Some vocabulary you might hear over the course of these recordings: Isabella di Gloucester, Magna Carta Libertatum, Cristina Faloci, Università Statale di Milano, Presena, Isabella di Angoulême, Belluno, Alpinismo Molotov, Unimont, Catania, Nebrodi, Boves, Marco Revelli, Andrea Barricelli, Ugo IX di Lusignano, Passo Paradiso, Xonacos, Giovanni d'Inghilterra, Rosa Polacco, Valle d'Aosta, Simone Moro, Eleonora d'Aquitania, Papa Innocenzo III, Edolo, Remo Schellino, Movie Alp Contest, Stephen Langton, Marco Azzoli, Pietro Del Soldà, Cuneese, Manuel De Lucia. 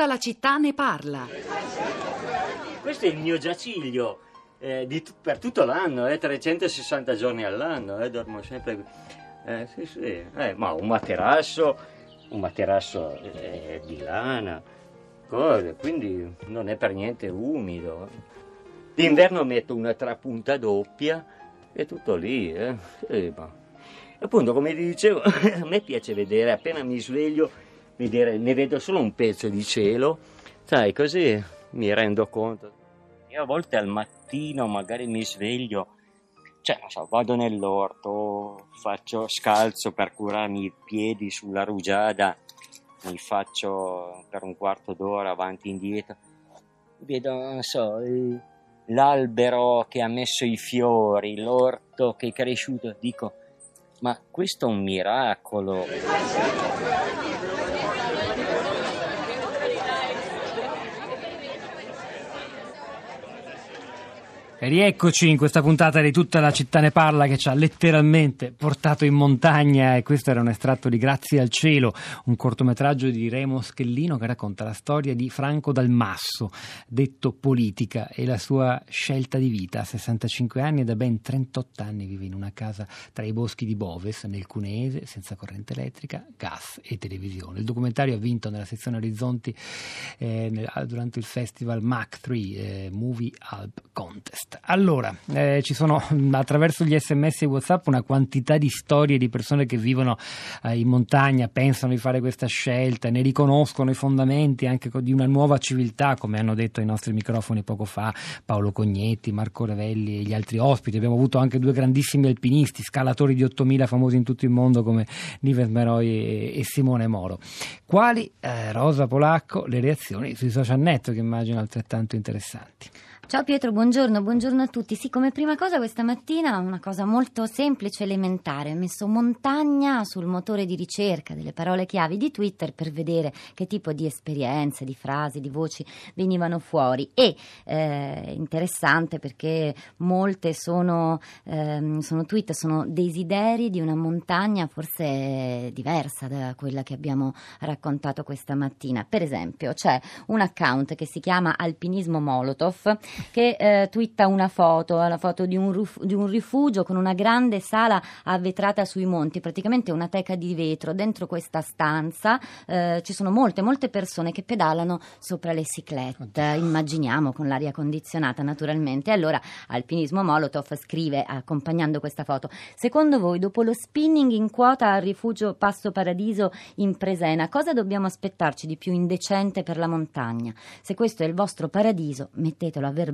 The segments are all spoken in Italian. tutta la città ne parla. Questo è il mio giaciglio, per tutto l'anno, 360 giorni all'anno, dormo sempre. Sì, sì, ma un materasso di lana, cose, quindi non è per niente umido. D'inverno metto una trapunta doppia e tutto lì. Ma. Appunto, come vi dicevo, a me piace vedere, appena mi sveglio, ne vedo solo un pezzo di cielo, sai, così mi rendo conto. Io a volte al mattino magari mi sveglio, cioè, non so, vado nell'orto, faccio scalzo per curarmi i piedi sulla rugiada, mi faccio per un quarto d'ora avanti e indietro, vedo, non so, l'albero che ha messo i fiori, l'orto che è cresciuto, dico, ma questo è un miracolo. E rieccoci in questa puntata di Tutta la città ne parla, che ci ha letteralmente portato in montagna, e questo era un estratto di Grazie al cielo, un cortometraggio di Remo Schellino che racconta la storia di Franco Dalmasso, detto Politica, e la sua scelta di vita. A 65 anni e da ben 38 anni vive in una casa tra i boschi di Boves, nel Cuneese, senza corrente elettrica, gas e televisione. Il documentario ha vinto nella sezione Orizzonti durante il festival MAC3, Movie Alp Contest. Allora, ci sono attraverso gli sms e WhatsApp una quantità di storie di persone che vivono in montagna, pensano di fare questa scelta, ne riconoscono i fondamenti anche di una nuova civiltà, come hanno detto ai nostri microfoni poco fa Paolo Cognetti, Marco Revelli e gli altri ospiti. Abbiamo avuto anche due grandissimi alpinisti, scalatori di 8000 famosi in tutto il mondo come Nives Meroi e Simone Moro. Quali, Rosa Polacco, le reazioni sui social network, che immagino altrettanto interessanti. Ciao Pietro, buongiorno a tutti. Sì, come prima cosa questa mattina una cosa molto semplice, elementare. Ho messo montagna sul motore di ricerca delle parole chiavi di Twitter per vedere che tipo di esperienze, di frasi, di voci venivano fuori. E interessante perché molte sono tweet, sono desideri di una montagna forse diversa da quella che abbiamo raccontato questa mattina. Per esempio c'è un account che si chiama Alpinismo Molotov, che twitta una foto, la foto di un rifugio con una grande sala avvetrata sui monti, praticamente una teca di vetro. Dentro questa stanza ci sono molte persone che pedalano sopra le ciclette, immaginiamo con l'aria condizionata naturalmente. Allora Alpinismo Molotov scrive, accompagnando questa foto: secondo voi, dopo lo spinning in quota al rifugio Passo Paradiso in Presena, cosa dobbiamo aspettarci di più indecente per la montagna? Se questo è il vostro paradiso, mettetelo a verbale,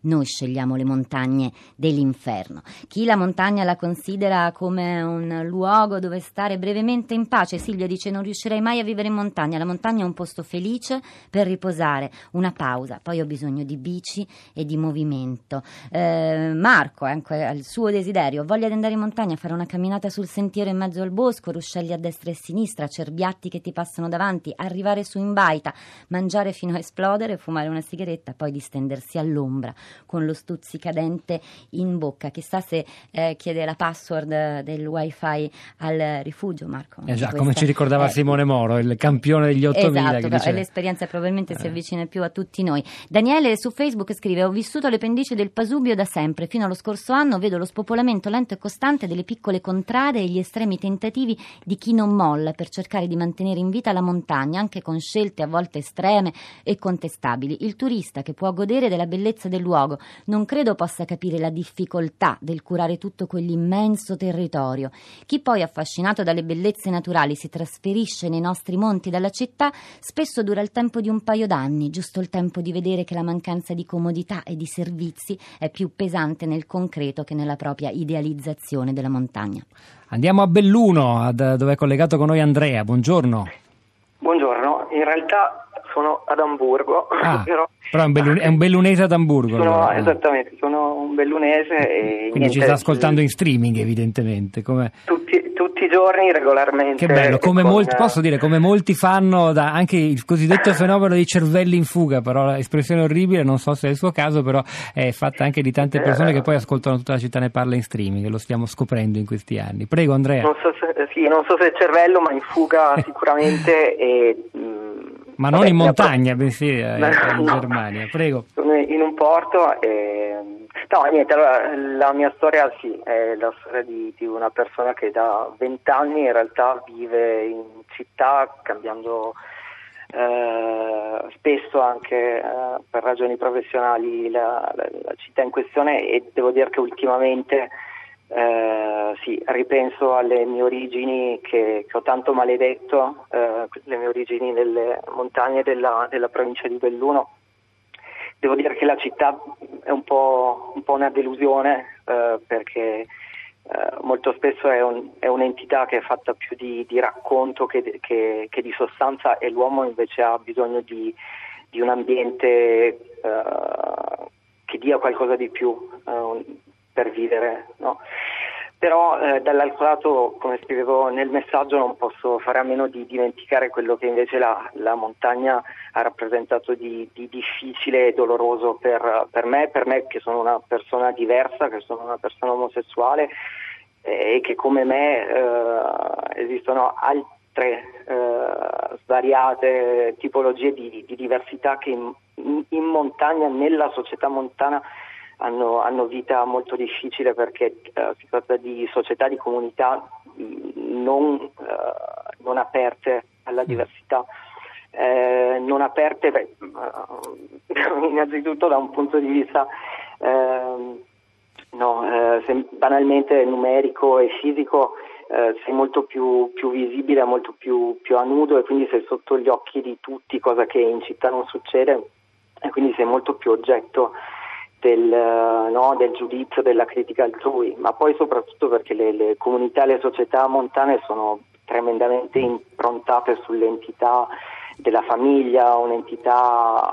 noi scegliamo le montagne dell'inferno. Chi la montagna la considera come un luogo dove stare brevemente in pace, Silvia dice: non riuscirei mai a vivere in montagna, la montagna è un posto felice per riposare, una pausa, poi ho bisogno di bici e di movimento. Marco, anche al suo desiderio, voglia di andare in montagna, fare una camminata sul sentiero in mezzo al bosco, ruscelli a destra e a sinistra, cerbiatti che ti passano davanti, arrivare su in baita, mangiare fino a esplodere, fumare una sigaretta, poi distendersi all'ombra con lo stuzzicadente in bocca. Chissà se chiede la password del wifi al rifugio, Marco. Già, come ci ricordava Simone Moro, il campione degli 8000. Esatto, che dice... l'esperienza probabilmente si avvicina più a tutti noi. Daniele su Facebook scrive: ho vissuto le pendici del Pasubio da sempre, fino allo scorso anno vedo lo spopolamento lento e costante delle piccole contrade e gli estremi tentativi di chi non molla per cercare di mantenere in vita la montagna, anche con scelte a volte estreme e contestabili. Il turista che può godere della bellezza del luogo non credo possa capire la difficoltà del curare tutto quell'immenso territorio. Chi poi, affascinato dalle bellezze naturali, si trasferisce nei nostri monti dalla città, spesso dura il tempo di un paio d'anni, giusto il tempo di vedere che la mancanza di comodità e di servizi è più pesante nel concreto che nella propria idealizzazione della montagna. Andiamo a Belluno, dove è collegato con noi Andrea. Buongiorno. Buongiorno, in realtà sono ad Amburgo, però è un bellunese ad Amburgo. Esattamente, sono un bellunese. E quindi ci sta ascoltando in streaming, evidentemente. Come... Tutti i giorni, regolarmente. Che bello, come molti, posso dire, come molti fanno, anche il cosiddetto fenomeno dei cervelli in fuga, parola, espressione orribile, non so se è il suo caso, però è fatta anche di tante persone che poi ascoltano Tutta la città ne parla in streaming, e lo stiamo scoprendo in questi anni. Prego Andrea. Non so se è il cervello, ma in fuga sicuramente. Ma non in montagna, bensì in Germania, prego. Sono in un porto e... No, niente, allora, la mia storia sì, è la storia di una persona che da 20 anni in realtà vive in città, cambiando spesso anche per ragioni professionali la città in questione, e devo dire che ultimamente sì, ripenso alle mie origini che ho tanto maledetto, le mie origini nelle montagne della provincia di Belluno. Devo dire che la città è un po' una delusione, perché molto spesso è un'entità che è fatta più di racconto che di sostanza, e l'uomo invece ha bisogno di un ambiente che dia qualcosa di più per vivere, no? Però dall'altro lato, come scrivevo nel messaggio, non posso fare a meno di dimenticare quello che invece la montagna ha rappresentato di difficile e doloroso per me che sono una persona diversa, che sono una persona omosessuale e che come me esistono altre svariate tipologie di diversità che in montagna, nella società montana, hanno vita molto difficile, perché si tratta di società, di comunità non aperte alla diversità, non aperte innanzitutto da un punto di vista banalmente numerico e fisico. Sei molto più visibile, molto più a nudo, e quindi sei sotto gli occhi di tutti, cosa che in città non succede, e quindi sei molto più oggetto del giudizio, della critica altrui, ma poi soprattutto perché le comunità, le società montane sono tremendamente improntate sull'entità della famiglia, un'entità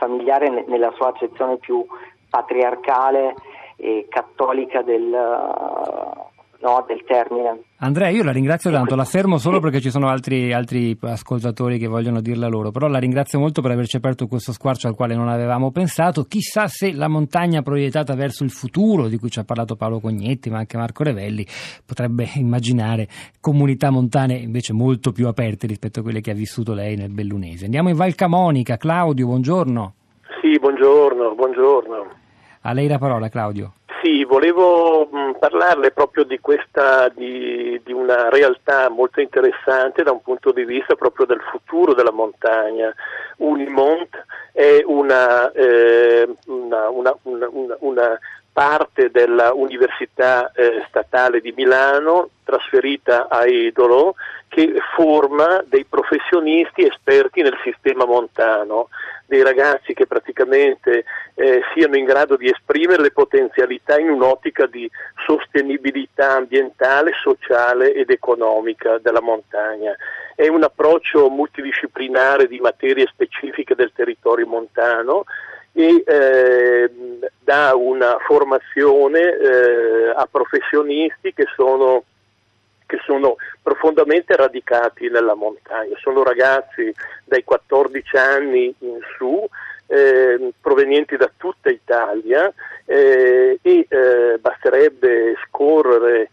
familiare nella sua accezione più patriarcale e cattolica del termine. Andrea, io la ringrazio tanto, la fermo solo perché ci sono altri ascoltatori che vogliono dirla loro, però la ringrazio molto per averci aperto questo squarcio al quale non avevamo pensato. Chissà se la montagna proiettata verso il futuro, di cui ci ha parlato Paolo Cognetti ma anche Marco Revelli, potrebbe immaginare comunità montane invece molto più aperte rispetto a quelle che ha vissuto lei nel Bellunese. Andiamo in Valcamonica. Claudio, buongiorno. Sì, buongiorno. A lei la parola, Claudio. Sì, volevo parlarle proprio di questa, di una realtà molto interessante da un punto di vista proprio del futuro della montagna. Unimont è una parte della Università Statale di Milano, trasferita a Edolo, che forma dei professionisti esperti nel sistema montano, dei ragazzi che praticamente siano in grado di esprimere le potenzialità in un'ottica di sostenibilità ambientale, sociale ed economica della montagna. È un approccio multidisciplinare di materie specifiche del territorio montano e dà una formazione a professionisti che sono profondamente radicati nella montagna. Sono ragazzi dai 14 anni in su, provenienti da tutta Italia, e basterebbe scorrere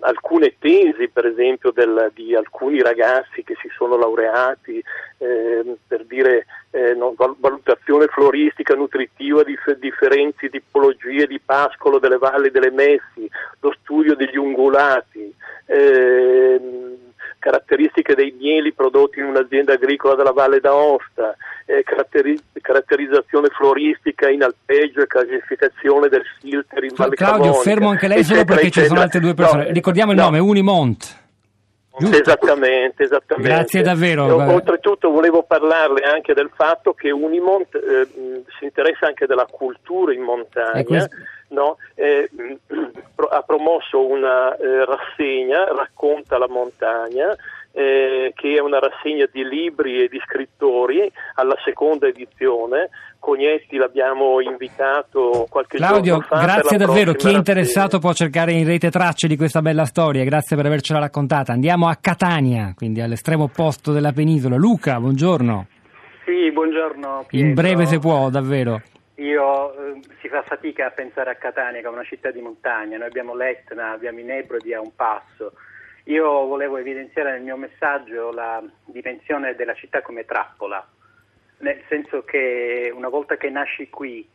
alcune tesi, per esempio, di alcuni ragazzi che si sono laureati, per dire valutazione floristica nutritiva di differenti tipologie di pascolo delle valli delle messi, lo studio degli ungulati, caratteristiche dei mieli prodotti in un'azienda agricola della Valle d'Aosta, caratterizzazione floristica in alpeggio e casificazione del filter in Valle Camonica. Claudio, fermo anche lei solo perché ci sono altre due persone. Ricordiamo il nome, Unimont. Giusto. Esattamente. Grazie davvero. Oltretutto volevo parlarle anche del fatto che Unimont si interessa anche della cultura in montagna. Ha promosso una rassegna, Racconta la montagna, che è una rassegna di libri e di scrittori alla seconda edizione. Cognetti l'abbiamo invitato qualche giorno fa. Claudio, grazie davvero. Chi è interessato può cercare in rete tracce di questa bella storia. Grazie per avercela raccontata. Andiamo a Catania, quindi all'estremo opposto della penisola. Luca, buongiorno. Sì, buongiorno, Pietro. In breve se può, davvero. Si fa fatica a pensare a Catania come una città di montagna. Noi abbiamo l'Etna, abbiamo i Nebrodi a un passo, Io volevo evidenziare nel mio messaggio la dimensione della città come trappola, nel senso che una volta che nasci qui,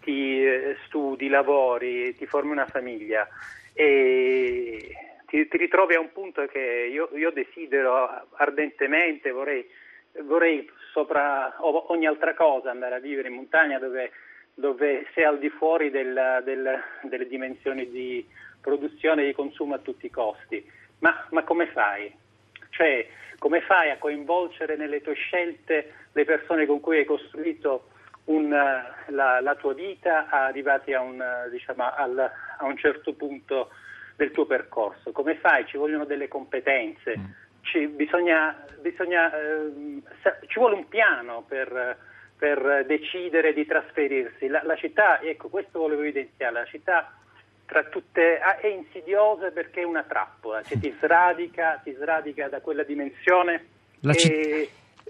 ti studi, lavori, ti formi una famiglia e ti ritrovi a un punto che io desidero ardentemente, vorrei sopra ogni altra cosa andare a vivere in montagna dove sei al di fuori delle dimensioni di produzione e di consumo a tutti i costi. Ma come fai? Cioè, come fai a coinvolgere nelle tue scelte le persone con cui hai costruito la tua vita, arrivati a un certo punto del tuo percorso? Come fai? Ci vogliono delle competenze, ci vuole un piano per decidere di trasferirsi. La città, ecco, questo volevo evidenziare, la città tra tutte è insidiosa perché è una trappola, cioè ti sradica da quella dimensione.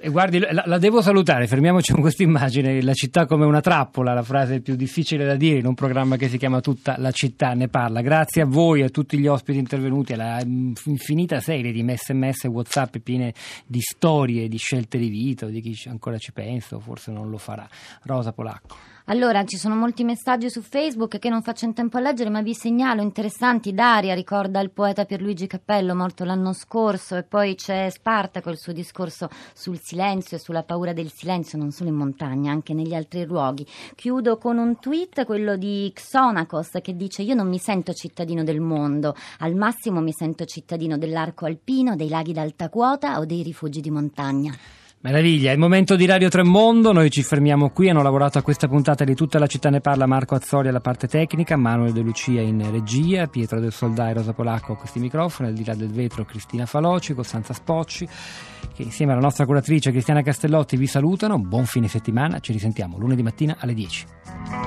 Guardi, la devo salutare, fermiamoci con questa immagine, la città come una trappola, la frase più difficile da dire in un programma che si chiama Tutta la città ne parla. Grazie a voi, a tutti gli ospiti intervenuti, alla infinita serie di sms e whatsapp piene di storie, di scelte di vita, di chi ancora ci pensa o forse non lo farà. Rosa Polacco. Allora, ci sono molti messaggi su Facebook che non faccio in tempo a leggere, ma vi segnalo interessanti. Daria ricorda il poeta Pierluigi Cappello, morto l'anno scorso, e poi c'è Spartaco, il suo discorso sul silenzio e sulla paura del silenzio, non solo in montagna, anche negli altri luoghi. Chiudo con un tweet, quello di Xonacos, che dice: io non mi sento cittadino del mondo, al massimo mi sento cittadino dell'arco alpino, dei laghi d'alta quota o dei rifugi di montagna. Meraviglia, è il momento di Radio Tremondo, noi ci fermiamo qui. Hanno lavorato a questa puntata di Tutta la città ne parla Marco Azzoli alla parte tecnica, Manuel De Lucia in regia, Pietro Del Soldà e Rosa Polacco a questi microfoni, al di là del vetro Cristina Faloci, Costanza Spocci, che insieme alla nostra curatrice Cristiana Castellotti vi salutano. Buon fine settimana, ci risentiamo lunedì mattina alle 10.